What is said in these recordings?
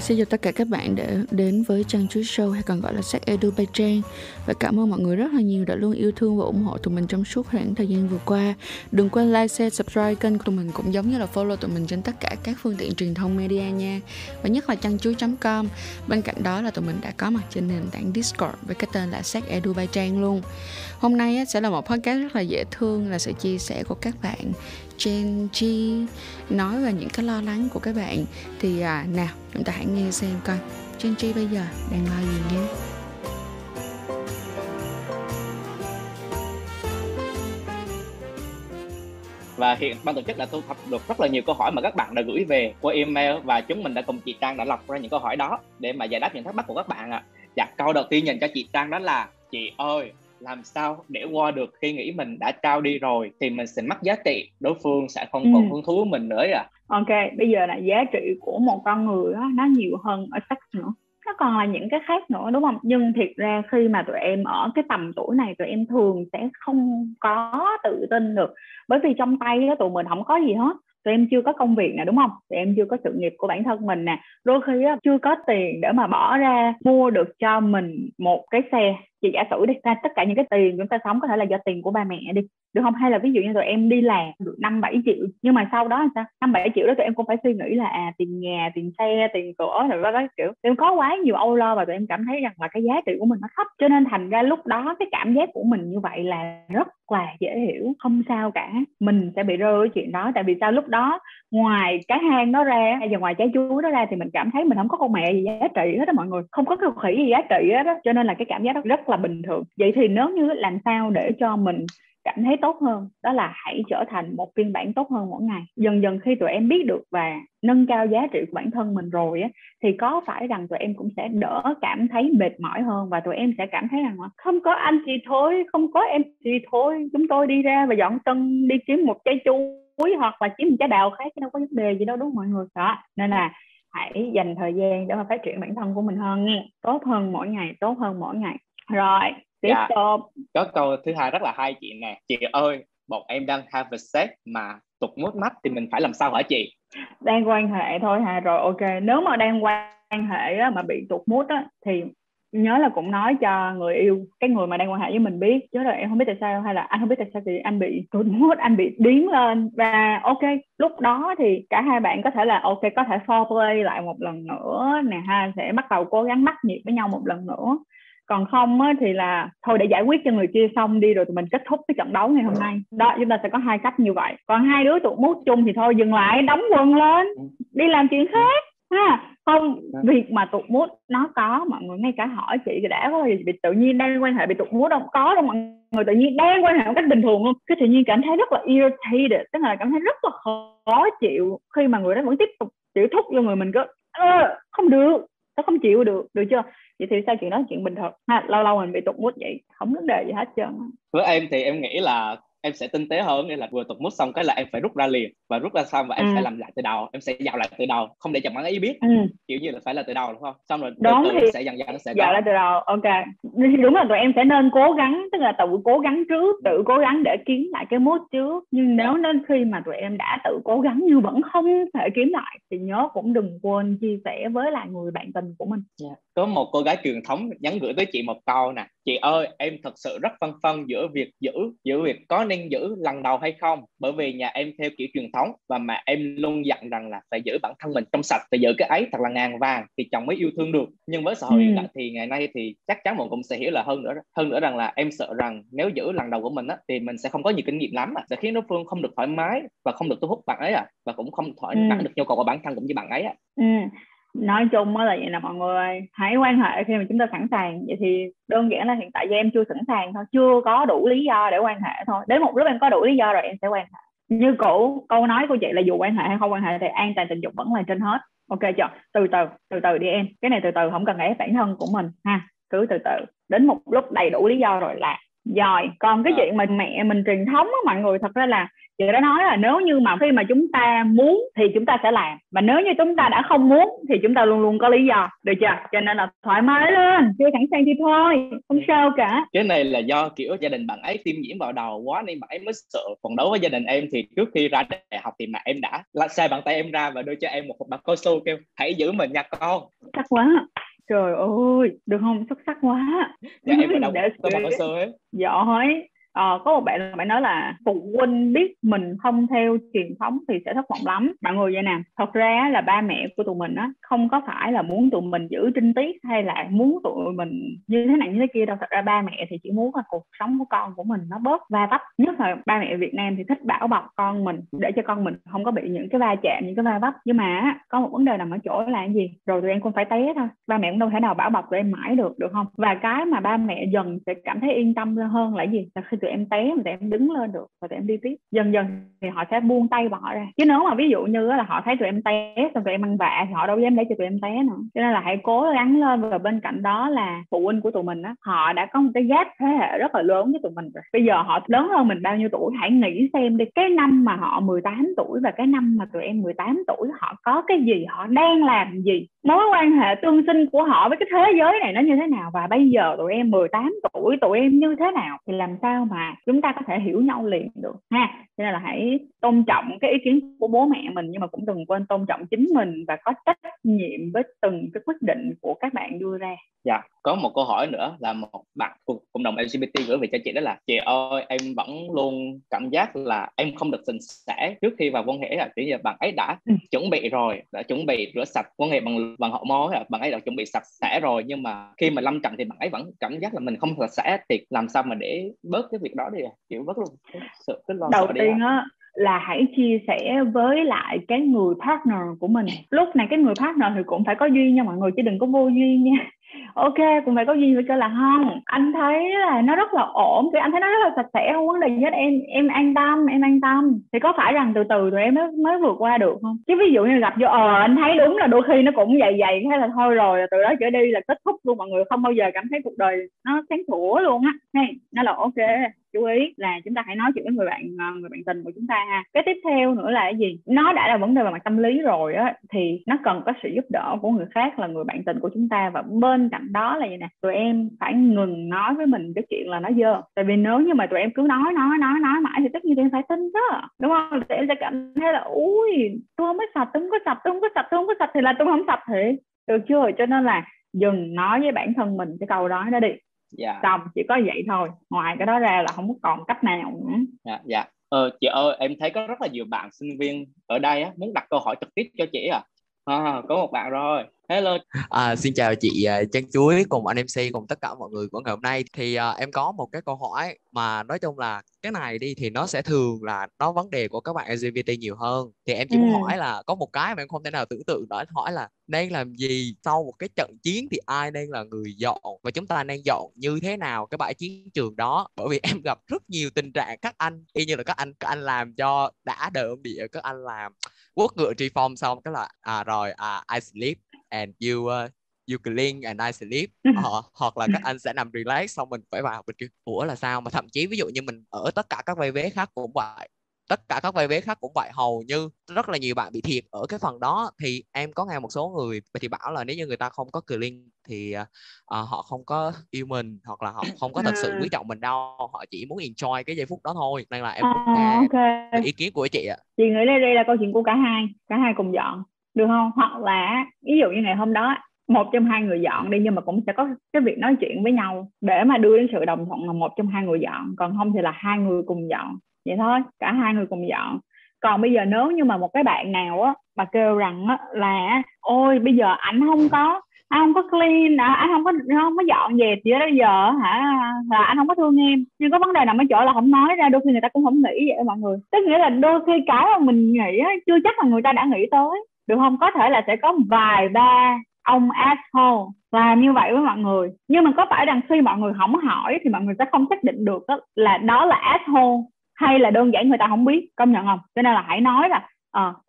xin chào tất cả các bạn đã đến với Trăng Chưa Show hay còn gọi là Sắc Edu Bay Trang. Và cảm ơn mọi người rất là nhiều đã luôn yêu thương và ủng hộ tụi mình trong suốt khoảng thời gian vừa qua. Đừng quên like, share, subscribe kênh của tụi mình cũng giống như là follow tụi mình trên tất cả các phương tiện truyền thông media nha. Và nhất là trangchua.com. Bên cạnh đó là tụi mình đã có mặt trên nền tảng Discord với cái tên là Sắc Edu Bay Trang luôn. Hôm nay sẽ là một podcast rất là dễ thương, là sự chia sẻ của các bạn Chen Chi nói về những cái lo lắng của các bạn. Thì nào chúng ta hãy nghe xem coi Chen Chi bây giờ đang lo gì nhé. Và hiện ban tổ chức đã thu thập được rất là nhiều câu hỏi mà các bạn đã gửi về qua email, và chúng mình đã cùng chị Trang đã lọc ra những câu hỏi đó để mà giải đáp những thắc mắc của các bạn ạ. Dạ, câu đầu tiên dành cho chị Trang đó là: chị ơi, làm sao để qua được khi nghĩ mình đã trao đi rồi thì mình sẽ mất giá trị, đối phương sẽ không còn hứng thú với mình nữa à? Ok, bây giờ là giá trị của một con người đó, nó nhiều hơn ở sex nữa, nó còn là những cái khác nữa đúng không? Nhưng thiệt ra khi mà tụi em ở cái tầm tuổi này, tụi em thường sẽ không có tự tin được, bởi vì trong tay đó, tụi mình không có gì hết. Tụi em chưa có công việc nè đúng không? Tụi em chưa có sự nghiệp của bản thân mình nè. Đôi khi á, chưa có tiền để mà bỏ ra mua được cho mình một cái xe. Chị giả sử đi, tất cả những cái tiền chúng ta sống có thể là do tiền của ba mẹ đi, được không? Hay là ví dụ như tụi em đi làm được 5-7 triệu, nhưng mà sau đó sao 5-7 triệu đó tụi em cũng phải suy nghĩ là tiền nhà, tiền xe, tiền cửa rồi các kiểu. Tụi em có quá nhiều âu lo và tụi em cảm thấy rằng là cái giá trị của mình nó thấp, cho nên thành ra lúc đó cái cảm giác của mình như vậy là rất là dễ hiểu. Không sao cả, mình sẽ bị rơi chuyện đó. Tại vì sao? Lúc đó ngoài cái hang nó ra và ngoài trái chuối đó ra thì mình cảm thấy mình không có con mẹ gì giá trị hết đó mọi người, không có cái khỉ gì giá trị hết đó, cho nên là cái cảm giác đó rất là bình thường. Vậy thì nếu như làm sao để cho mình cảm thấy tốt hơn, đó là hãy trở thành một phiên bản tốt hơn mỗi ngày. Dần dần khi tụi em biết được và nâng cao giá trị của bản thân mình rồi á, thì có phải rằng tụi em cũng sẽ đỡ cảm thấy mệt mỏi hơn, và tụi em sẽ cảm thấy rằng không có anh chị thôi, không có em chị thôi, chúng tôi đi ra và dọn sân, đi kiếm một trái chuối hoặc là kiếm một trái đào khác chứ đâu có vấn đề gì đâu đúng không mọi người? Đó, nên là hãy dành thời gian để mà phát triển bản thân của mình hơn, tốt hơn mỗi ngày, tốt hơn mỗi ngày. Rồi, tiếp tục. Có câu thứ hai rất là hay chị nè: chị ơi, bọn em đang have sex mà tụt mút mắt thì mình phải làm sao hả chị? Đang quan hệ thôi hả? Rồi ok, nếu mà đang quan hệ á, mà bị tụt mút á, thì nhớ là cũng nói cho người yêu, cái người mà đang quan hệ với mình biết, chứ là em không biết tại sao hay là anh không biết tại sao thì anh bị tụt mút, anh bị điếng lên. Và ok, lúc đó thì cả hai bạn có thể là ok, có thể foreplay lại một lần nữa nè ha, sẽ bắt đầu cố gắng bắt nhịp với nhau một lần nữa. Còn không á, thì là thôi để giải quyết cho người kia xong đi rồi tụi mình kết thúc cái trận đấu ngày hôm nay. Đó, chúng ta sẽ có hai cách như vậy. Còn hai đứa tụt mút chung thì thôi dừng lại, đóng quần lên, đi làm chuyện khác ha. Không, việc mà tụt mút nó có mọi người, ngay cả hỏi chị đã có gì bị tự nhiên đang quan hệ bị tụt mút không? Có đâu mọi người, tự nhiên đang quan hệ một cách bình thường luôn, cái tự nhiên cảm thấy rất là irritated, tức là cảm thấy rất là khó chịu khi mà người đó vẫn tiếp tục chịu thúc cho người mình cứ không được, nó không chịu được, được chưa? Vậy thì sao, chuyện đó chuyện bình thường ha, lâu lâu mình bị tụt mút vậy không vấn đề gì hết trơn. Với em thì em nghĩ là em sẽ tinh tế hơn, nên là vừa tụt mút xong cái là em phải rút ra liền, và rút ra xong và em sẽ làm lại từ đầu, em sẽ dạo lại từ đầu, không để chồng bạn ấy biết, kiểu như là phải là từ đầu đúng không? Xong rồi từ sẽ dần dần nó sẽ dạo lại từ đầu. Ok, đúng là tụi em sẽ nên cố gắng, tức là tự cố gắng trước, tự cố gắng để kiếm lại cái mút trước. Nhưng nếu đến khi mà tụi em đã tự cố gắng nhưng vẫn không thể kiếm lại thì nhớ cũng đừng quên chia sẻ với lại người bạn tình của mình. Có một cô gái truyền thống nhắn gửi tới chị một câu nè: chị ơi, em thật sự rất phân vân giữa việc giữ có nên giữ lần đầu hay không, bởi vì nhà em theo kiểu truyền thống và mà em luôn dặn rằng là phải giữ bản thân mình trong sạch, phải giữ cái ấy thật là ngàn vàng thì chồng mới yêu thương được. Nhưng với xã hội hiện đại thì ngày nay thì chắc chắn mọi cũng sẽ hiểu là hơn nữa rằng là em sợ rằng nếu giữ lần đầu của mình á, thì mình sẽ không có nhiều kinh nghiệm lắm, sẽ khiến đối phương không được thoải mái và không được thu hút bạn ấy và cũng không thỏa mãn được nhu cầu của bản thân cũng như bạn ấy Nói chung là vậy nè mọi người, hãy quan hệ khi mà chúng ta sẵn sàng. Vậy thì đơn giản là hiện tại do em chưa sẵn sàng thôi, chưa có đủ lý do để quan hệ thôi. Đến một lúc em có đủ lý do rồi em sẽ quan hệ. Như cũ, câu nói của chị là dù quan hệ hay không quan hệ thì an toàn tình dục vẫn là trên hết. Ok chưa? Từ từ đi em. Cái này từ từ, không cần ép bản thân của mình ha. Cứ từ từ. Đến một lúc đầy đủ lý do rồi là Rồi, còn cái chuyện mình mẹ mình truyền thống á mọi người, thật ra là chị đã nói là nếu như mà khi mà chúng ta muốn thì chúng ta sẽ làm, mà nếu như chúng ta đã không muốn thì chúng ta luôn luôn có lý do, được chưa? Cho nên là thoải mái lên, chưa sẵn sàng thì thôi, không sao cả. Cái này là do kiểu gia đình bạn ấy tiêm nhiễm vào đầu quá nên bạn ấy mới sợ. Còn đối với gia đình em thì trước khi ra đại học thì mẹ em đã sai bàn tay em ra và đưa cho em một hộp bạc cao su, kêu hãy giữ mình nha con. Chắc quá. Trời ơi, được không? Xuất sắc quá. Dạ em ở đâu? Tôi bảo sơ ấy. Giỏi. Có một bạn nói là phụ huynh biết mình không theo truyền thống thì sẽ thất vọng lắm. Mọi người vậy nè, thật ra là ba mẹ của tụi mình á không có phải là muốn tụi mình giữ trinh tiết hay là muốn tụi mình như thế này như thế kia đâu. Thật ra ba mẹ thì chỉ muốn là cuộc sống của con của mình nó bớt va vấp. Nhất là ba mẹ Việt Nam thì thích bảo bọc con mình để cho con mình không có bị những cái va chạm, những cái va vấp. Nhưng mà có một vấn đề nằm ở chỗ là cái gì? Rồi tụi em cũng phải té thôi. Ba mẹ cũng đâu thể nào bảo bọc tụi em mãi được, được không? Và cái mà ba mẹ dần sẽ cảm thấy yên tâm hơn là gì? Là khi tụi em té mà tụi em đứng lên được và tụi em đi tiếp, dần dần thì họ sẽ buông tay bỏ ra. Chứ nếu mà ví dụ như là họ thấy tụi em té xong tụi em ăn vạ thì họ đâu dám để cho tụi em té nữa. Cho nên là hãy cố gắng lên. Và bên cạnh đó là phụ huynh của tụi mình á, họ đã có một cái gap thế hệ rất là lớn với tụi mình rồi. Bây giờ họ lớn hơn mình bao nhiêu tuổi, hãy nghĩ xem đi, cái năm mà họ 18 tuổi và cái năm mà tụi em 18 tuổi họ có cái gì, họ đang làm gì, mối quan hệ tương sinh của họ với cái thế giới này nó như thế nào, và bây giờ tụi em 18 tuổi tụi em như thế nào, thì làm sao mà chúng ta có thể hiểu nhau liền được ha. Cho nên là hãy tôn trọng cái ý kiến của bố mẹ mình, nhưng mà cũng đừng quên tôn trọng chính mình và có trách nhiệm với từng cái quyết định của các bạn đưa ra. Dạ, có một câu hỏi nữa là một bạn cộng đồng LGBT gửi về cho chị, đó là chị ơi em vẫn luôn cảm giác là em không được sạch sẽ trước khi vào quan hệ, là kiểu như bạn ấy đã chuẩn bị rồi, đã chuẩn bị rửa sạch quan hệ bằng hậu môn, bạn ấy đã chuẩn bị sạch sẽ rồi, nhưng mà khi mà lâm trận thì bạn ấy vẫn cảm giác là mình không sạch sẽ, thì làm sao mà để bớt cái việc đó đi, kiểu bớt luôn sự cái lo sợ đi. Đầu tiên á là hãy chia sẻ với lại cái người partner của mình. Lúc này cái người partner thì cũng phải có duyên nha mọi người, chứ đừng có vô duyên nha. Ok, cũng phải có duyên với kêu là không, anh thấy là nó rất là ổn, thì anh thấy nó rất là sạch sẽ, không vấn đề gì hết, em an tâm, em an tâm. Thì có phải rằng từ từ tụi em mới vượt qua được không? Chứ ví dụ như gặp vô anh thấy đúng là đôi khi nó cũng dày dày, thế là thôi rồi, từ đó trở đi là kết thúc luôn mọi người, không bao giờ cảm thấy cuộc đời nó sáng sủa luôn á. Hay, nó là ok. Chú ý là chúng ta hãy nói chuyện với người bạn tình của chúng ta ha. Cái tiếp theo nữa là cái gì? Nó đã là vấn đề về mặt tâm lý rồi á, thì nó cần có sự giúp đỡ của người khác là người bạn tình của chúng ta. Và bên cạnh đó là vậy nè, tụi em phải ngừng nói với mình cái chuyện là nó dơ. Tại vì nếu như mà tụi em cứ nói mãi thì tất nhiên tụi em phải tin đó, đúng không? Tụi em sẽ cảm thấy là ui tôi không có sạch thì là tôi không sạch thiệt, được chưa? Cho nên là dừng nói với bản thân mình cái câu đó đi. Dạ. Xong chỉ có vậy thôi, ngoài cái đó ra là không có còn cách nào nữa. Dạ. Chị ơi em thấy có rất là nhiều bạn sinh viên ở đây á, muốn đặt câu hỏi trực tiếp cho chị. Có một bạn rồi. Hello. Xin chào chị Trang Chuối cùng anh MC cùng tất cả mọi người của ngày hôm nay. Thì em có một cái câu hỏi mà nói chung là cái này đi thì nó sẽ thường là nó vấn đề của các bạn LGBT nhiều hơn. Thì em chỉ muốn hỏi là có một cái mà em không thể nào tưởng tượng đó, hỏi là nên làm gì sau một cái trận chiến thì ai nên là người dọn, và chúng ta nên dọn như thế nào cái bãi chiến trường đó? Bởi vì em gặp rất nhiều tình trạng các anh y như là các anh làm cho đã đợm địa, các anh làm quất ngựa tri phong xong cái là I sleep and you clean and I sleep, hoặc là các anh sẽ nằm relax xong mình phải vào mình kêu ủa là sao. Mà thậm chí ví dụ như mình ở tất cả các vai vế khác cũng vậy, hầu như rất là nhiều bạn bị thiệt ở cái phần đó. Thì em có nghe một số người thì bảo là nếu như người ta không có clean thì họ không có yêu mình, hoặc là họ không có thật sự quý trọng mình đâu, họ chỉ muốn enjoy cái giây phút đó thôi. Nên là em cũng nghe okay. Ý kiến của chị ạ. Chị nghĩ đây là câu chuyện của cả hai cùng dọn, được không? Hoặc là ví dụ như ngày hôm đó một trong hai người dọn đi, nhưng mà cũng sẽ có cái việc nói chuyện với nhau để mà đưa đến sự đồng thuận là một trong hai người dọn, còn không thì là hai người cùng dọn. Vậy thôi, cả hai người cùng dọn. Còn bây giờ nếu như mà một cái bạn nào á mà kêu rằng á là ôi bây giờ anh không có clean, anh không có dọn dẹp gì đó bây giờ hả, là anh không có thương em. Nhưng có vấn đề nằm ở chỗ là không nói ra, đôi khi người ta cũng không nghĩ vậy mọi người. Tức nghĩa là đôi khi cái mà mình nghĩ á chưa chắc là người ta đã nghĩ tới, được không? Có thể là sẽ có vài ba ông asshole làm như vậy với mọi người, nhưng mà có phải rằng khi mọi người không hỏi thì mọi người sẽ không xác định được đó là asshole hay là đơn giản người ta không biết, công nhận không? Cho nên là hãy nói là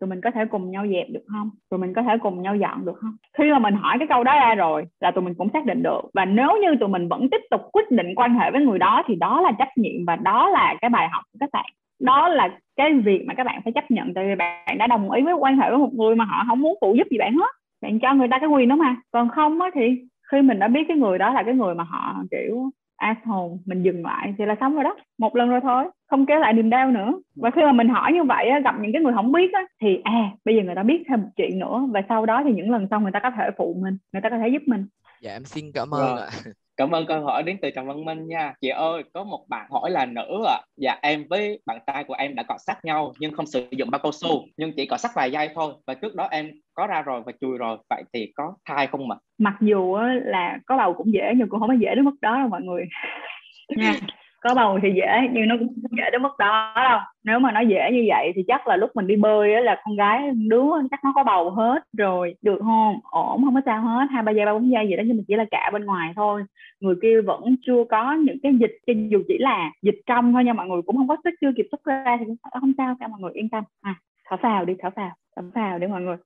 tụi mình có thể cùng nhau dẹp được không, tụi mình có thể cùng nhau dọn được không. Khi mà mình hỏi cái câu đó ra rồi là tụi mình cũng xác định được, và nếu như tụi mình vẫn tiếp tục quyết định quan hệ với người đó thì đó là trách nhiệm, và đó là cái bài học của các bạn, đó là cái việc mà các bạn phải chấp nhận. Tại vì bạn đã đồng ý với quan hệ với một người mà họ không muốn phụ giúp gì bạn hết, bạn cho người ta cái quyền đó mà. Còn không á thì khi mình đã biết cái người đó là cái người mà họ kiểu asshole, mình dừng lại thì là xong rồi đó, một lần rồi thôi, không kéo lại niềm đau nữa. Và khi mà mình hỏi như vậy á, gặp những cái người không biết á, thì bây giờ người ta biết thêm một chuyện nữa, và sau đó thì những lần sau người ta có thể phụ mình, người ta có thể giúp mình. Dạ em xin cảm ơn ạ. Cảm ơn câu hỏi đến từ Trần Văn Minh nha. Chị ơi, có một bạn hỏi là nữ ạ. Dạ em với bạn trai của em đã cọ sát nhau nhưng không sử dụng bao cao su, nhưng chỉ cọ sát vài giây thôi, và trước đó em có ra rồi và chùi rồi, vậy thì có thai không ạ? Mặc dù là có bầu cũng dễ nhưng cũng không có dễ đến mức đó đâu mọi người nha. Có bầu thì dễ nhưng nó cũng không dễ đến mức đó đâu. Nếu mà nó dễ như vậy thì chắc là lúc mình đi bơi là con gái đứa chắc nó có bầu hết rồi, được không? Ổn, không có sao hết, 2-3 giây, 3-4 giây gì đó, nhưng mình chỉ là cạ bên ngoài thôi. Người kia vẫn chưa có những cái dịch, dù chỉ là dịch trong thôi nha mọi người, cũng không có sức, chưa kịp xuất ra thì không sao cả mọi người, yên tâm. Thở phào đi mọi người.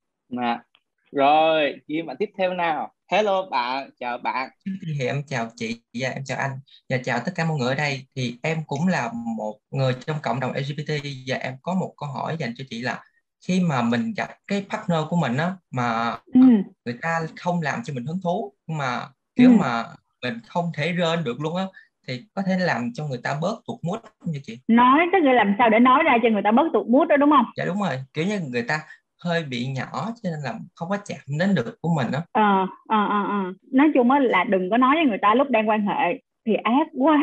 Rồi. Rồi, ghi bạn tiếp theo nào. Hello bạn, chào bạn. Thì em chào chị và em chào anh và chào tất cả mọi người ở đây. Thì em cũng là một người trong cộng đồng LGBT và em có một câu hỏi dành cho chị là khi mà mình gặp cái partner của mình á mà người ta không làm cho mình hứng thú mà kiểu mà mình không thể rên được luôn á, thì có thể làm cho người ta bớt tụt mood không vậy chị? Nói tức là làm sao để nói ra cho người ta bớt tụt mood đó đúng không? Dạ đúng rồi, kiểu như người ta hơi bị nhỏ cho nên là không có chạm đến được của mình đó. Nói chung là đừng có nói với người ta lúc đang quan hệ thì ác quá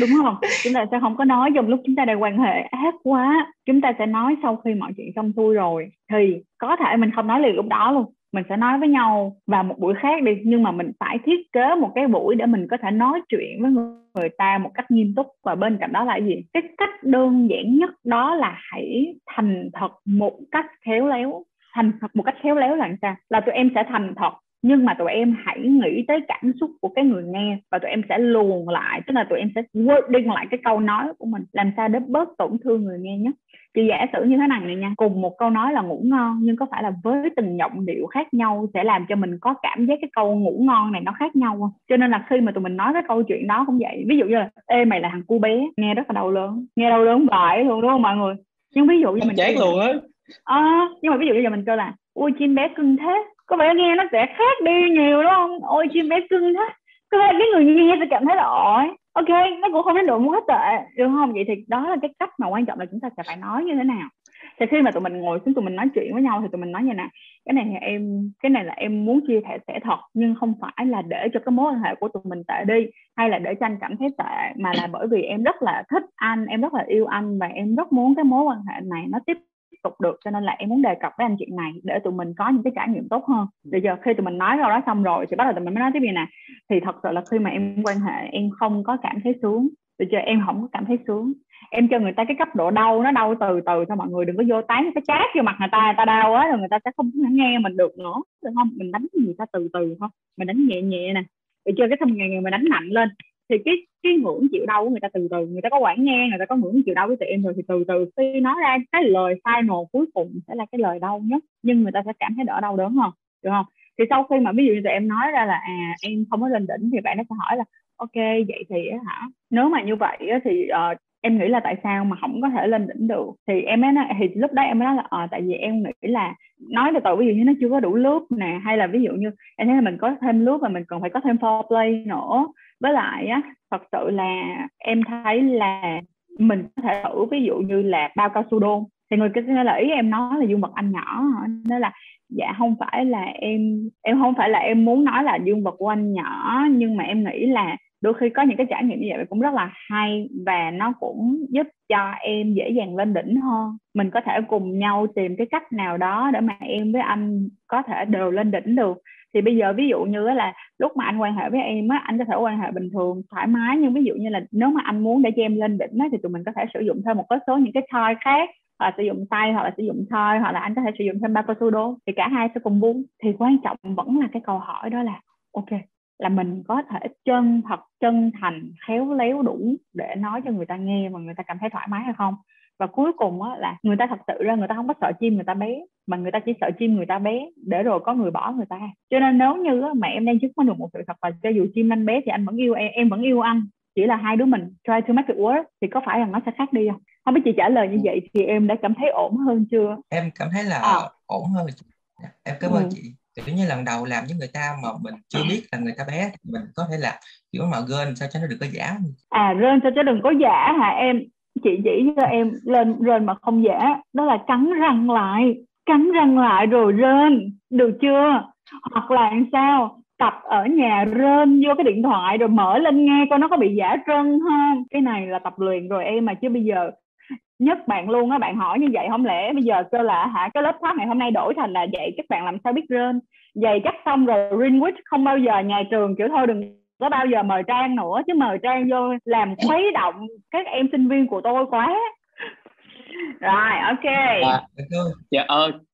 đúng không? Chúng ta sẽ không có nói trong lúc chúng ta đang quan hệ, ác quá. Chúng ta sẽ nói sau khi mọi chuyện xong xuôi rồi, thì có thể mình không nói liền lúc đó luôn, mình sẽ nói với nhau vào một buổi khác đi, nhưng mà mình phải thiết kế một cái buổi để mình có thể nói chuyện với người ta một cách nghiêm túc. Và bên cạnh đó là gì? Cái cách đơn giản nhất đó là hãy thành thật một cách khéo léo. Thành thật một cách khéo léo là sao? Là tụi em sẽ thành thật, nhưng mà tụi em hãy nghĩ tới cảm xúc của cái người nghe, và tụi em sẽ luồn lại, tức là tụi em sẽ wording lại cái câu nói của mình làm sao để bớt tổn thương người nghe nhất. Chị giả sử như thế này nha, cùng một câu nói là ngủ ngon, nhưng có phải là với từng giọng điệu khác nhau sẽ làm cho mình có cảm giác cái câu ngủ ngon này nó khác nhau không? Cho nên là khi mà tụi mình nói cái câu chuyện đó cũng vậy. Ví dụ như là ê mày là thằng cu bé, nghe rất là đau đớn, nghe đau đớn vãi luôn đúng không mọi người? Nhưng ví dụ như mình chết luôn á. Nhưng mà ví dụ như giờ mình kêu là ôi chim bé cưng thế, có vẻ nghe nó sẽ khác đi nhiều đúng không? Ôi chim bé cưng thế, có vẻ cái người nghe sẽ cảm thấy là ỏi, ok, nó cũng không đến độ muốn hết tệ, được không? Vậy thì đó là cái cách mà quan trọng là chúng ta sẽ phải nói như thế nào. Thì khi mà tụi mình ngồi xuống tụi mình nói chuyện với nhau thì tụi mình nói như nè, cái này thì em, cái này là em muốn chia sẻ thật, nhưng không phải là để cho cái mối quan hệ của tụi mình tệ đi, hay là để cho anh cảm thấy tệ, mà là bởi vì em rất là thích anh, em rất là yêu anh, và em rất muốn cái mối quan hệ này nó tiếp tục được, cho nên là em muốn đề cập với anh chuyện này để tụi mình có những cái trải nghiệm tốt hơn. Bây giờ khi tụi mình nói câu đó xong rồi thì bắt đầu tụi mình mới nói tiếp như nè, thì thật sự là khi mà em quan hệ em không có cảm thấy sướng, bây giờ em không có cảm thấy sướng, em cho người ta cái cấp độ đau, nó đau từ từ thôi mọi người, đừng có vô tán cái chát vô mặt người ta đau á rồi người ta sẽ không nghe mình được nữa, được không? Mình đánh người ta từ từ thôi, mình đánh nhẹ nhẹ nè, rồi chơi cái thằng ngày ngày mình đánh nặng lên thì cái ngưỡng chịu đau của người ta từ từ, người ta có quản nghe, người ta có ngưỡng chịu đau với tụi em rồi thì từ từ khi nói ra cái lời final cuối cùng sẽ là cái lời đau nhất, nhưng người ta sẽ cảm thấy đỡ đau đớn hơn, được không? Thì sau khi mà ví dụ như tụi em nói ra là em không có lên đỉnh thì bạn nó sẽ hỏi là ok vậy thì hả, nếu mà như vậy thì em nghĩ là tại sao mà không có thể lên đỉnh được, thì em ấy nói, thì lúc đó em mới nói là tại vì em nghĩ là nói từ từ, ví dụ như nó chưa có đủ lớp nè, hay là ví dụ như em thấy là mình có thêm lớp và mình còn phải có thêm foreplay nữa, với lại á thật sự là em thấy là mình có thể thử ví dụ như là bao cao su đôn, thì người kia nói là ý em nói là dương vật anh nhỏ hả, nói là dạ không phải là em không phải là em muốn nói là dương vật của anh nhỏ, nhưng mà em nghĩ là đôi khi có những cái trải nghiệm như vậy cũng rất là hay và nó cũng giúp cho em dễ dàng lên đỉnh hơn. Mình có thể cùng nhau tìm cái cách nào đó để mà em với anh có thể đều lên đỉnh được. Thì bây giờ ví dụ như là lúc mà anh quan hệ với em á, anh có thể quan hệ bình thường thoải mái, nhưng ví dụ như là nếu mà anh muốn để cho em lên đỉnh á, thì tụi mình có thể sử dụng thêm một số những cái toy khác, hoặc là sử dụng tay, hoặc là sử dụng toy, hoặc là anh có thể sử dụng thêm bao cao su đô, thì cả hai sẽ cùng vun. Thì quan trọng vẫn là cái câu hỏi đó là ok, là mình có thể chân thật, chân thành, khéo léo đủ để nói cho người ta nghe mà người ta cảm thấy thoải mái hay không. Và cuối cùng á, là người ta thật sự ra người ta không có sợ chim người ta bé, mà người ta chỉ sợ chim người ta bé để rồi có người bỏ người ta. Cho nên nếu như á, mà em đang chứng minh được một sự thật là cho dù chim anh bé thì anh vẫn yêu em vẫn yêu anh, chỉ là hai đứa mình try to make it work, thì có phải là nó sẽ khác đi không? Không biết chị trả lời như vậy thì em đã cảm thấy ổn hơn chưa? Em cảm thấy là ổn hơn. Em cảm ơn chị. Kiểu như lần đầu làm với người ta mà mình chưa biết là người ta bé, mình có thể là kiểu mà rên sao cho nó đừng có giả. À, rên sao cho đừng có giả hả em? Chị chỉ cho em lên rên mà không giả, đó là cắn răng lại rồi rên, được chưa? Hoặc là làm sao? Tập ở nhà rên vô cái điện thoại rồi mở lên nghe coi nó có bị giả rên không. Cái này là tập luyện rồi em, mà chứ bây giờ nhất bạn luôn á, bạn hỏi như vậy không lẽ bây giờ kêu là hả, cái lớp khóa ngày hôm nay đổi thành là dạy các bạn làm sao biết rên, dạy chắc xong rồi Greenwich không bao giờ nhà trường kiểu thôi đừng có bao giờ mời Trang nữa, chứ mời Trang vô làm khuấy động các em sinh viên của tôi quá rồi. Ok, dạ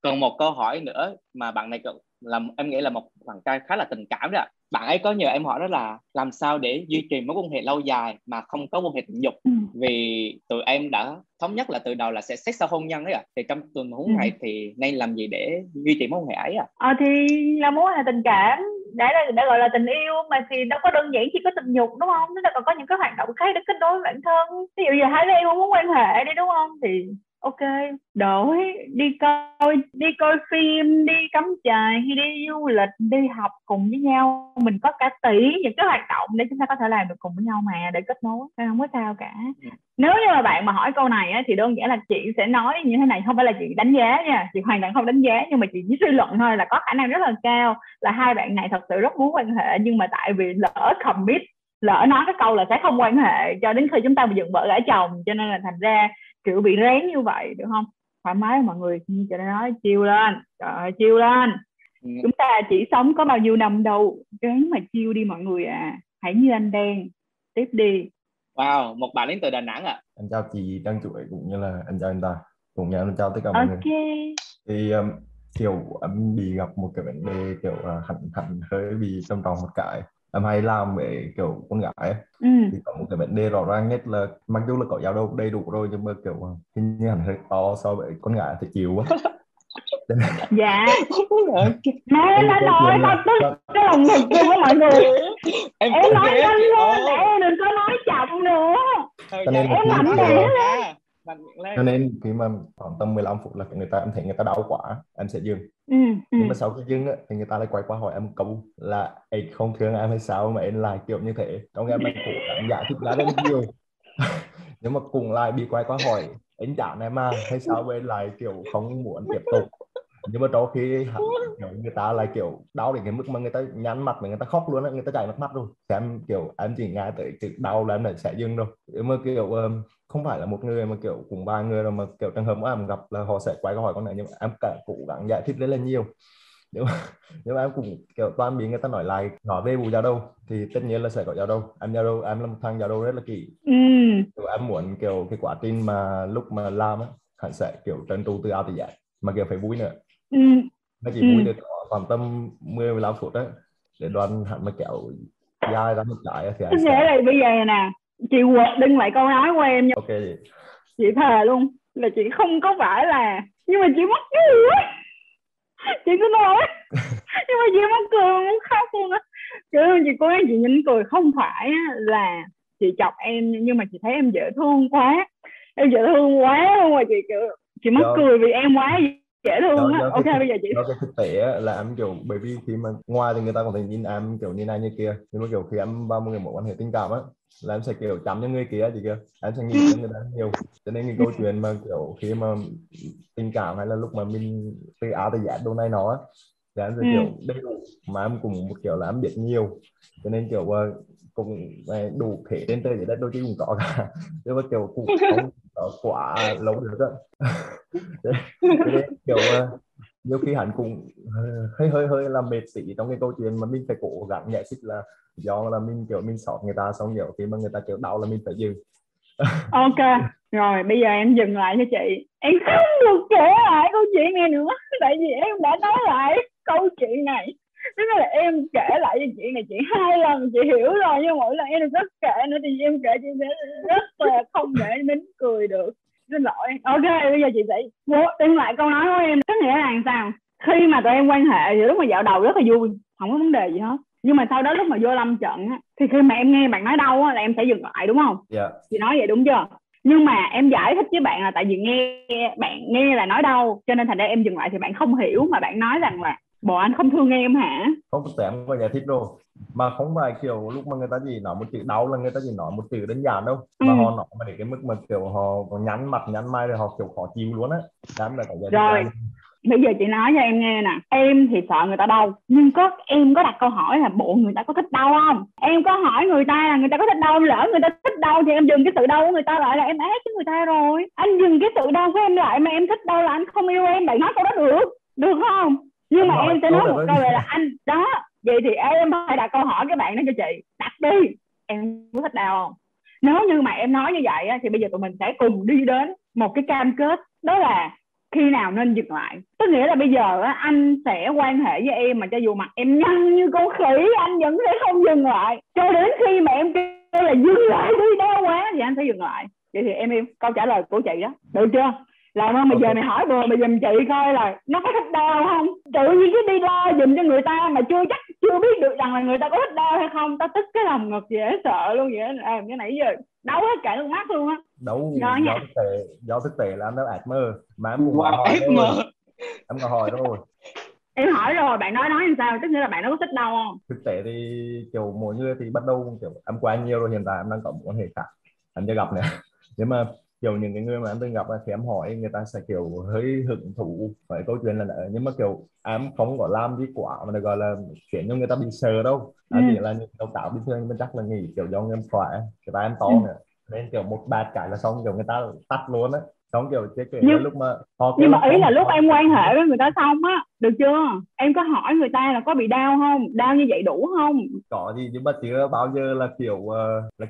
còn một câu hỏi nữa mà bạn này là em nghĩ là một bạn trai khá là tình cảm đó. Bạn ấy có nhờ em hỏi đó là làm sao để duy trì mối quan hệ lâu dài mà không có quan hệ tình dục, vì tụi em đã thống nhất là từ đầu là sẽ sex sau hôn nhân đấy ạ. Thì trong tình huống này thì nên làm gì để duy trì mối quan hệ ấy ạ? Thì là mối quan hệ tình cảm đã gọi là tình yêu mà, thì đâu có đơn giản chỉ có tình dục đúng không? Nó là còn có những cái hoạt động khác để kết nối với bản thân. Ví dụ giờ hai đứa em không muốn quan hệ đi đúng không, thì ok, đổi đi coi phim, đi cắm trại, đi du lịch, đi học cùng với nhau. Mình có cả tỷ những cái hoạt động để chúng ta có thể làm được cùng với nhau mà, để kết nối, không có sao cả. Nếu như mà bạn mà hỏi câu này á, thì đơn giản là chị sẽ nói như thế này, không phải là chị đánh giá nha, chị hoàn toàn không đánh giá, nhưng mà chị chỉ suy luận thôi là có khả năng rất là cao là hai bạn này thật sự rất muốn quan hệ, nhưng mà tại vì lỡ commit, lỡ nói cái câu là sẽ không quan hệ cho đến khi chúng ta bị dựng vợ gả chồng, cho nên là thành ra kiểu bị rén như vậy, được không? Thoải mái mọi người, cho nên nói chill lên, trời ơi, chill lên. Chúng ta chỉ sống có bao nhiêu năm đâu, ráng mà chill đi mọi người à. Hãy như anh Đen. Tiếp đi. Wow, một bạn đến từ Đà Nẵng ạ. À. Anh chào chị Trăng Chuỗi cũng như là anh chào anh ta. Cùng nhau anh chào tất cả mọi người. Ok. Thì kiểu em bị gặp một cái vấn đề kiểu hẳn hơi bị trầm trọng một cái. Em hay làm về kiểu con gái ấy. Thì có một cái vấn đề rõ ràng nhất là mặc dù là có giáo đâu đầy đủ rồi nhưng mà kiểu hình như hẳn hơi to so với con gái thì chịu quá. Dạ nó nói tao cái lòng ngực kia với mọi người. Em nói nhanh lên để em đừng có nói chậm nữa. Em mạnh mẽ lên. Cho nên khi mà khoảng tầm 15 phút là người ta em thấy người ta đau quá em sẽ dừng. Nhưng mà sau khi dừng á thì người ta lại quay qua hỏi em một câu là em không thương em hay sao mà em lại kiểu như thế. Trong em đang cố gắng giải thích ra rất nhiều nhưng mà cùng lại bị quay qua hỏi anh chán em à hay sao mà em lại kiểu không muốn tiếp tục. Nhưng mà trong khi người ta lại kiểu đau đến cái mức mà người ta nhăn mặt mà người ta khóc luôn á, người ta chảy nước mắt luôn. Thì em kiểu em chỉ nghe tới chữ đau là em lại sẽ dừng đâu. Nhưng mà kiểu không phải là một người mà kiểu cùng ba người đâu, mà kiểu trường hợp mà em gặp là họ sẽ quay câu hỏi con này, nhưng mà em cả cố gắng giải thích rất là nhiều. Nhưng mà em cũng kiểu toàn bị người ta nói lại nói về vụ giao đâu thì tất nhiên là sẽ có giao đâu. Em giao đâu, em là một thằng giao đâu rất là kỹ. Em muốn kiểu cái quá trình mà lúc mà làm á hẳn sẽ kiểu trân tru từ ao tới giải mà kiểu phải vui nữa. Nó chỉ vui được khoảng tầm 10-15 phút đấy để đoàn hẳn mà kéo dài ra một cái thì anh sẽ đây. Bây giờ nè chị quật đinh lại câu nói của em nha. Ok chị thề luôn là chị không có phải là, nhưng mà chị mắc cười quá, chị cứ nói nhưng mà chị mắc cười muốn khóc luôn á. Chứ chị cố gắng chị nhịn cười, không phải là chị chọc em nhưng mà chị thấy em dễ thương quá, em dễ thương quá luôn rồi, chị mắc cười vì em quá dễ thương á. Ok bây giờ chị nói cái thực tế là em kiểu bởi vì khi mà ngoài thì người ta còn thấy nhìn em kiểu như này như kia, nhưng mà kiểu khi em vào một mối quan hệ tình cảm á là em sẽ kiểu chấm cho người kia gì kia, em sẽ nghĩ đến người ta nhiều. Cho nên những câu chuyện mà kiểu khi mà tình cảm hay là lúc mà mình từ áo tới giả đồ này nó thì em sẽ kiểu đầy đủ, mà em cũng một kiểu là em biết nhiều cho nên kiểu cũng đủ thể trên trời dưới đất, đôi khi cũng có cả nhưng mà kiểu cũng không có quá lâu được á. Kiểu nhiều khi hẳn cũng hơi là mệt tí trong cái câu chuyện mà mình phải cố gắng giải thích là do là mình kiểu mình sọt người ta, xong nhiều khi mà người ta kiểu đau là mình phải dừng. Ok rồi bây giờ em dừng lại cho chị, em không được kể lại câu chuyện này nữa tại vì em đã nói lại câu chuyện này, tức là em kể lại cho chị này chị 2 lần chị hiểu rồi, nhưng mỗi lần em được rất kể nữa thì em kể chị sẽ rất là không để nín cười được. Xin lỗi bây giờ chị phải đem lại câu nói của em. Có nghĩa là sao? Khi mà tụi em quan hệ thì lúc mà dạo đầu rất là vui, không có vấn đề gì hết. Nhưng mà sau đó lúc mà vô lâm trận á, thì khi mà em nghe bạn nói đau á là em sẽ dừng lại, đúng không? Yeah. Chị nói vậy đúng chưa? Nhưng mà em giải thích với bạn là tại vì bạn nghe là nói đau, cho nên thành ra em dừng lại thì bạn không hiểu, mà bạn nói rằng là bộ anh không thương em hả? Không có tém và giải thích đâu. Mà không phải kiểu lúc mà người ta gì nói một chữ đau là người ta chỉ nói một chữ đơn giản đâu. Mà họ nói mà để cái mức mà kiểu họ nhắn mặt nhắn mai rồi họ kiểu khó chịu luôn á. Đám là cả gia đình. Rồi, bây giờ chị nói cho em nghe nè. Em thì sợ người ta đau, nhưng em có đặt câu hỏi là bộ người ta có thích đau không? Em có hỏi người ta là người ta có thích đau, lỡ người ta thích đau thì em dừng cái sự đau của người ta lại là em ác với người ta rồi. Anh dừng cái sự đau của em lại mà em thích đau là anh không yêu em, bạn nói câu đó được không? Nhưng mà em sẽ nói một câu là anh đó, vậy thì em phải đặt câu hỏi các bạn đó cho chị. Đặt đi, em có thích đau không? Nếu như mà em nói như vậy thì bây giờ tụi mình sẽ cùng đi đến một cái cam kết, đó là khi nào nên dừng lại. Tức nghĩa là bây giờ anh sẽ quan hệ với em mà cho dù mặt em nhăn như con khỉ, anh vẫn sẽ không dừng lại cho đến khi mà em kêu là dừng lại đi, đau quá thì anh sẽ dừng lại. Vậy thì em câu trả lời của chị đó, được chưa? Làm ơn bây giờ mày hỏi bừa mày dùm chị coi là nó có thích đau không? Tự nhiên cái đi lo dùm cho người ta mà chưa biết được rằng là người ta có thích đau hay không. Ta tức cái lòng ngực dễ sợ luôn vậy. Làm cái nãy giờ đấu hết cả con mắt luôn á. Đấu do thực tế là em đã ạt mơ. Mà em muốn hỏi thôi. Em còn hỏi thôi. Em hỏi rồi, bạn nói làm sao? Tức nghĩa là bạn nó có thích đau không? Thực tế thì kiểu mỗi người thì bắt đầu kiểu em qua nhiều rồi, hiện tại em đang có một quan hệ khác. Em chưa gặp nữa. Nếu mà kiểu những cái người mà em từng gặp thì em hỏi người ta sẽ kiểu hơi hứng thú với câu chuyện là nữa. Nhưng mà kiểu em không có làm gì quá mà gọi là chuyện cho người ta bị sờ đâu. Chỉ là những câu tạo bình thường, nhưng chắc là nghĩ kiểu do em khỏe, người ta em to nữa nên kiểu một bạt cái là xong, kiểu người ta tắt luôn á. Xong kiểu chế kể lúc mà nhưng mà ý là lúc em quan hệ với người ta xong á, được chưa? Em có hỏi người ta là có bị đau không? Đau như vậy đủ không? Có gì chứ mà chưa bao giờ là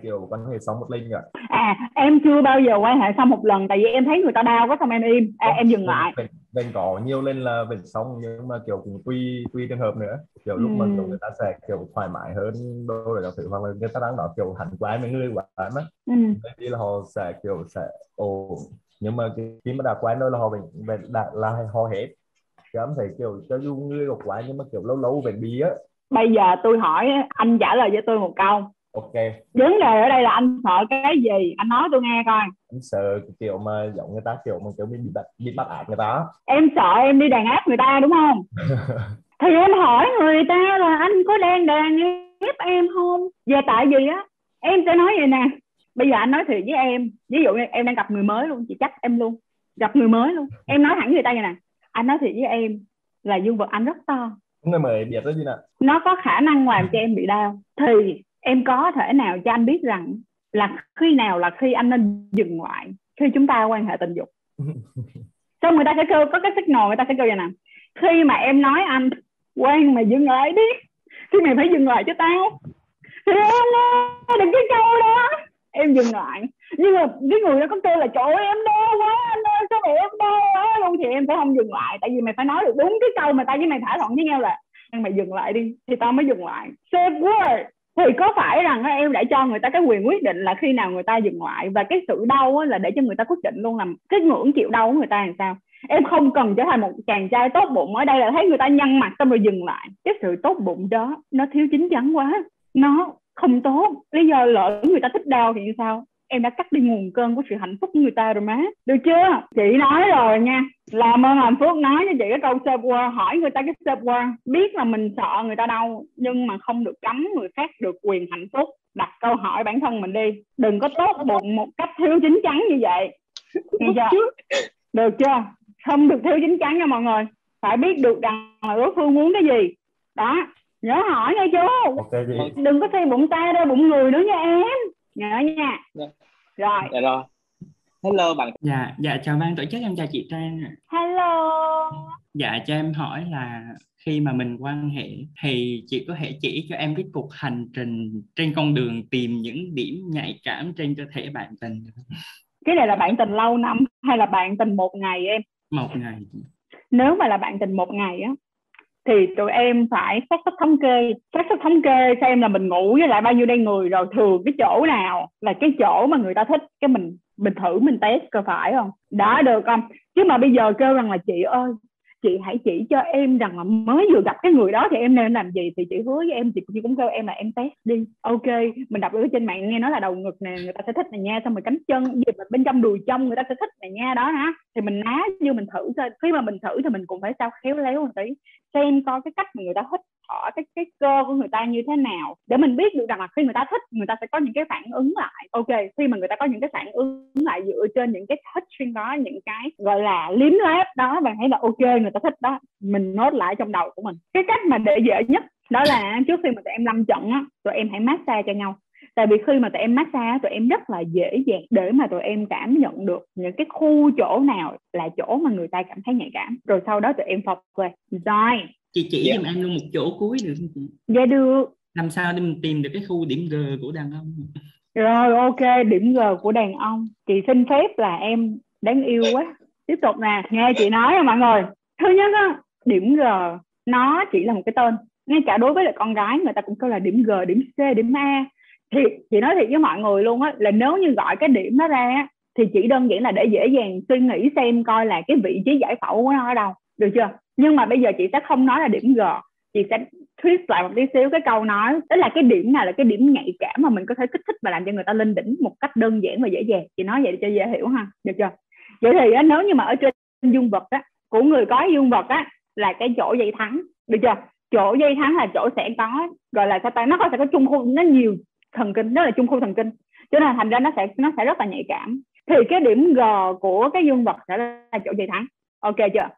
kiểu quan hệ xong một lần rồi. À, em chưa bao giờ quan hệ xong một lần, tại vì em thấy người ta đau quá xong em im, em dừng lại. Mình có nhiều lên là mình xong, nhưng mà kiểu cũng tùy trường hợp nữa. Kiểu lúc mà người ta sẽ kiểu thoải mái hơn đôi rồi, kiểu hoặc là người ta đang nói kiểu hẳn quá mấy người quá á. Thì là họ sẽ kiểu sẽ ồ, nhưng mà khi mà đã quá nơi là họ bệnh là họ hết. Cảm thấy kiểu cho dù người gặp quá nhưng mà kiểu lâu lâu về bí á. Bây giờ tôi hỏi anh trả lời cho tôi một câu. Ok. Vấn đề ở đây là anh sợ cái gì? Anh nói tôi nghe coi. Em sợ kiểu mà giọng người ta kiểu mà kiểu bị bắt ạt người ta. Em sợ em đi đàn áp người ta đúng không? Thì em hỏi người ta là anh có đang đàn ép em không? Giờ tại vì á, em sẽ nói vậy nè. Bây giờ anh nói thiệt với em, ví dụ như em đang gặp người mới luôn, chị chắc em luôn, gặp người mới luôn. Em nói thẳng người ta vậy nè, anh nói thiệt với em là dương vật anh rất to. Người mời biệt đó gì nè. Nó có khả năng làm cho em bị đau. Thì em có thể nào cho anh biết rằng là khi nào là khi anh nên dừng lại khi chúng ta quan hệ tình dục? Xong người ta sẽ kêu, có cái signal người ta sẽ kêu vậy nè. Khi mà em nói anh, quen mày dừng lại đi, khi mày phải dừng lại cho tao. Thì em nghe được cái câu đó, em dừng lại. Nhưng mà cái người đó có kêu là trời ơi em đau quá anh ơi, sao mày em đau quá luôn, thì em sẽ không dừng lại. Tại vì mày phải nói được đúng cái câu mà tao với mày thảo luận với nhau là mày dừng lại đi thì tao mới dừng lại. Safe word. Thì có phải rằng em đã cho người ta cái quyền quyết định là khi nào người ta dừng lại, và cái sự đau là để cho người ta quyết định luôn, làm cái ngưỡng chịu đau của người ta làm sao. Em không cần trở thành một chàng trai tốt bụng ở đây là thấy người ta nhăn mặt xong rồi dừng lại. Cái sự tốt bụng đó nó thiếu chín chắn quá, nó không tốt. Lý do lỡ người ta thích đau thì sao? Em đã cắt đi nguồn cơn của sự hạnh phúc của người ta rồi má. Được chưa? Chị nói rồi nha. Làm ơn làm phước nói cho chị cái câu save word. Hỏi người ta cái save word. Biết là mình sợ người ta đau, nhưng mà không được cấm người khác được quyền hạnh phúc. Đặt câu hỏi bản thân mình đi. Đừng có tốt bụng một cách thiếu chính chắn như vậy. Được chưa? Không được thiếu chính chắn nha mọi người. Phải biết được rằng là đối phương muốn cái gì. Đó. Nhớ hỏi nghe chú. Okay, đừng có xem bụng ta đâu, bụng người nữa nha em. Nhớ nha. Rồi. Dạ rồi. Hello bạn. Dạ chào ban tổ chức, em chào chị Trang. Hello. Dạ cho em hỏi là khi mà mình quan hệ thì chị có thể chỉ cho em cái cuộc hành trình trên con đường tìm những điểm nhạy cảm trên cơ thể bạn tình. Cái này là bạn tình lâu năm hay là bạn tình một ngày em? Một ngày. Nếu mà là bạn tình một ngày á thì tụi em phải xác suất thống kê xem là mình ngủ với lại bao nhiêu đây người, rồi thường cái chỗ nào là cái chỗ mà người ta thích, cái mình thử mình test coi phải không đã được không. Chứ mà bây giờ kêu rằng là chị ơi chị hãy chỉ cho em rằng là mới vừa gặp cái người đó thì em nên làm gì, thì chị hứa với em, chị cũng kêu em là em test đi, ok mình đọc được trên mạng nghe nói là đầu ngực nè người ta sẽ thích này nha, xong rồi cánh chân gì mà bên trong đùi trong người ta sẽ thích này nha đó ha, thì mình ná như mình thử thôi. Khi mà mình thử thì mình cũng phải sao khéo léo một tí, xem coi cái cách mà người ta thích ở cái cơ của người ta như thế nào để mình biết được rằng là khi người ta thích người ta sẽ có những cái phản ứng lại. Ok, khi mà người ta có những cái phản ứng lại dựa trên những cái thích xuyên đó, những cái gọi là liếm láp đó, bạn thấy là ok người ta thích đó, mình nốt lại trong đầu của mình. Cái cách mà để dễ nhất đó là trước khi mà tụi em lâm trận á, tụi em hãy massage cho nhau. Tại vì khi mà tụi em massage tụi em rất là dễ dàng để mà tụi em cảm nhận được những cái khu chỗ nào là chỗ mà người ta cảm thấy nhạy cảm, rồi sau đó tụi em phọc về. Rồi chị chỉ giùm em luôn một chỗ cuối được không chị? Dạ được. Làm sao để mình tìm được cái khu điểm G của đàn ông? Rồi ok, điểm G của đàn ông. Chị xin phép là em đáng yêu quá. Tiếp tục nè, nghe chị nói nha mọi người. Thứ nhất á, điểm G nó chỉ là một cái tên. Ngay cả đối với lại con gái người ta cũng kêu là điểm G, điểm C, điểm A. Thì chị nói thiệt với mọi người luôn á, là nếu như gọi cái điểm nó ra á, thì chỉ đơn giản là để dễ dàng suy nghĩ xem coi là cái vị trí giải phẫu của nó ở đâu. Được chưa? Nhưng mà bây giờ chị sẽ không nói là điểm G, chị sẽ twist lại một tí xíu cái câu nói, tức là cái điểm nào là cái điểm nhạy cảm mà mình có thể kích thích và làm cho người ta lên đỉnh một cách đơn giản và dễ dàng. Chị nói vậy để cho dễ hiểu ha, được chưa? Vậy thì á, nếu như mà ở trên dương vật á, của người có dương vật á là cái chỗ dây thắng, được chưa? Chỗ dây thắng là chỗ sẽ có gọi là sao ta, nó sẽ có trung khu, nó nhiều thần kinh, đó là trung khu thần kinh, cho nên thành ra nó sẽ rất là nhạy cảm. Thì cái điểm G của cái dương vật sẽ là chỗ dây thắng, ok chưa?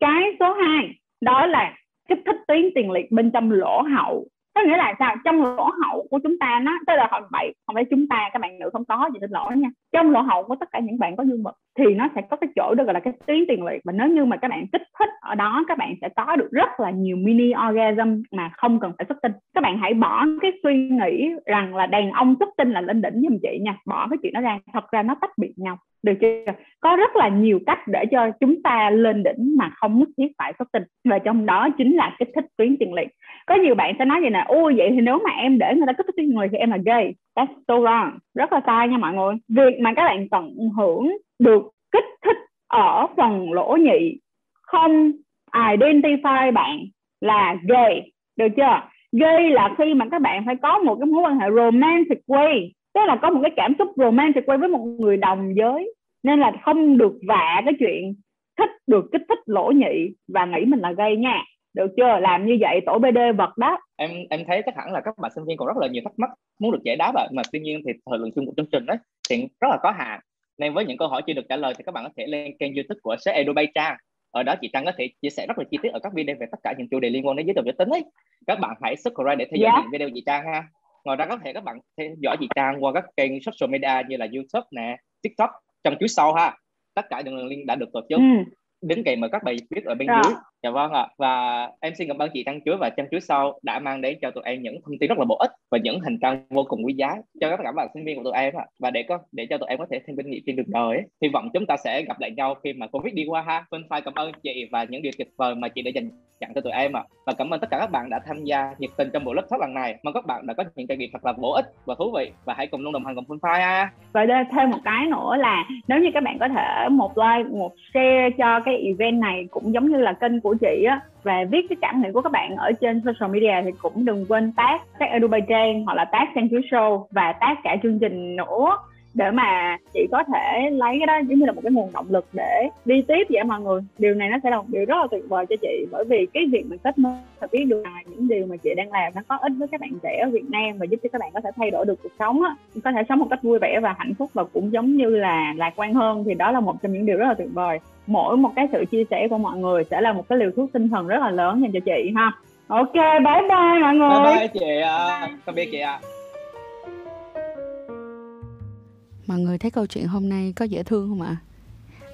Cái số 2 đó là kích thích tuyến tiền liệt bên trong lỗ hậu. Có nghĩa là sao? Trong lỗ hậu của chúng ta nó, tức là không phải chúng ta, các bạn nữ không có gì tên lỗ nha. Trong lỗ hậu của tất cả những bạn có dương vật thì nó sẽ có cái chỗ đó gọi là cái tuyến tiền liệt, mà nếu như mà các bạn kích thích ở đó các bạn sẽ có được rất là nhiều mini orgasm mà không cần phải xuất tinh. Các bạn hãy bỏ cái suy nghĩ rằng là đàn ông xuất tinh là lên đỉnh giùm chị nha, bỏ cái chuyện đó ra, thật ra nó tách biệt nhau. Được chưa? Có rất là nhiều cách để cho chúng ta lên đỉnh mà không nhất thiết phải xuất tinh, và trong đó chính là kích thích tuyến tiền liệt. Có nhiều bạn sẽ nói vậy nè, ôi vậy thì nếu mà em để người ta kích thích tuyến tiền liệt thì em là gay. That's so wrong. Rất là sai nha mọi người. Việc mà các bạn tận hưởng được kích thích ở phần lỗ nhị không identify bạn là gay. Được chưa? Gay là khi mà các bạn phải có một cái mối quan hệ romantic way, tức là có một cái cảm xúc romantic quay với một người đồng giới, nên là không được vạ cái chuyện thích được kích thích lỗ nhị và nghĩ mình là gay nha, được chưa? Làm như vậy tổ BD vật đó. Em thấy chắc hẳn là các bạn sinh viên còn rất là nhiều thắc mắc muốn được giải đáp ạ, mà tuy nhiên thì thời lượng chung của chương trình ấy thì rất là có hạn, nên với những câu hỏi chưa được trả lời thì các bạn có thể lên kênh YouTube của Sắc Edu Bay Trang. Ở đó chị Trang có thể chia sẻ rất là chi tiết ở các video về tất cả những chủ đề liên quan đến giới tính giới tính ấy. Các bạn hãy subscribe để theo dõi những video chị Trang ha. Ngoài ra có thể các bạn theo dõi chị Trang qua các kênh social media như là YouTube nè, TikTok, trong chuỗi sau ha. Tất cả đường link đã được tổ chức đến kèm mời các bài viết ở bên dưới. Dạ vâng ạ. Và em xin cảm ơn chị Trăng Chưa và Trăng Chưa Sau đã mang đến cho tụi em những thông tin rất là bổ ích và những hành trang vô cùng quý giá cho các bạn sinh viên của tụi em ạ. Và để cho tụi em có thể thêm kinh nghiệm trên đường đời ấy. Hy vọng chúng ta sẽ gặp lại nhau khi mà Covid đi qua ha. Vân Phai cảm ơn chị và những điều tuyệt vời mà chị đã dành tặng cho tụi em ạ. Và cảm ơn tất cả các bạn đã tham gia nhiệt tình trong buổi lớp lần này. Mong các bạn đã có những trải nghiệm thật là bổ ích và thú vị, và hãy cùng luôn đồng hành cùng Vân Phai ha. Và thêm một cái nữa là nếu như các bạn có thể một like, một share cho cái event này cũng giống như là kênh của chị á, và viết cái cảm nhận của các bạn ở trên social media thì cũng đừng quên tag Sắc Edu Bay Trang hoặc là tag Trang Chưa Show và tag cả chương trình nữa, để mà chị có thể lấy cái đó giống như là một cái nguồn động lực để đi tiếp vậy mọi người. Điều này nó sẽ là một điều rất là tuyệt vời cho chị, bởi vì cái việc mà kết nối và biết được là những điều mà chị đang làm nó có ích với các bạn trẻ ở Việt Nam và giúp cho các bạn có thể thay đổi được cuộc sống á, có thể sống một cách vui vẻ và hạnh phúc và cũng giống như là lạc quan hơn, thì đó là một trong những điều rất là tuyệt vời. Mỗi một cái sự chia sẻ của mọi người sẽ là một cái liều thuốc tinh thần rất là lớn dành cho chị ha. Ok, bye bye mọi người. Bye bye chị ạ. Tạm biệt chị ạ. Mọi người thấy câu chuyện hôm nay có dễ thương không ạ?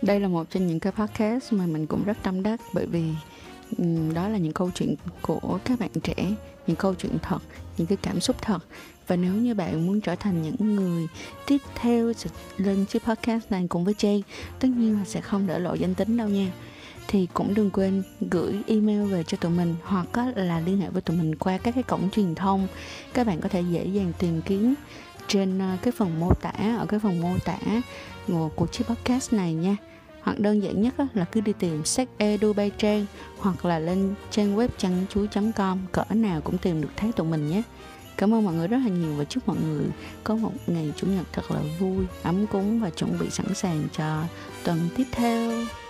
Đây là một trong những cái podcast mà mình cũng rất tâm đắc, bởi vì đó là những câu chuyện của các bạn trẻ, những câu chuyện thật, những cái cảm xúc thật. Và nếu như bạn muốn trở thành những người tiếp theo lên chiếc podcast này cùng với Jay, tất nhiên là sẽ không để lộ danh tính đâu nha. thì cũng đừng quên gửi email về cho tụi mình, hoặc là liên hệ với tụi mình qua các cái cổng truyền thông. Các bạn có thể dễ dàng tìm kiếm trên cái phần mô tả, ở cái phần mô tả của chiếc podcast này nha. Hoặc đơn giản nhất là cứ đi tìm Sắc Edu Bay Trang, hoặc là lên trang web trangchua.com, cỡ nào cũng tìm được thấy tụi mình nhé. Cảm ơn mọi người rất là nhiều và chúc mọi người có một ngày Chủ nhật thật là vui, ấm cúng và chuẩn bị sẵn sàng cho tuần tiếp theo.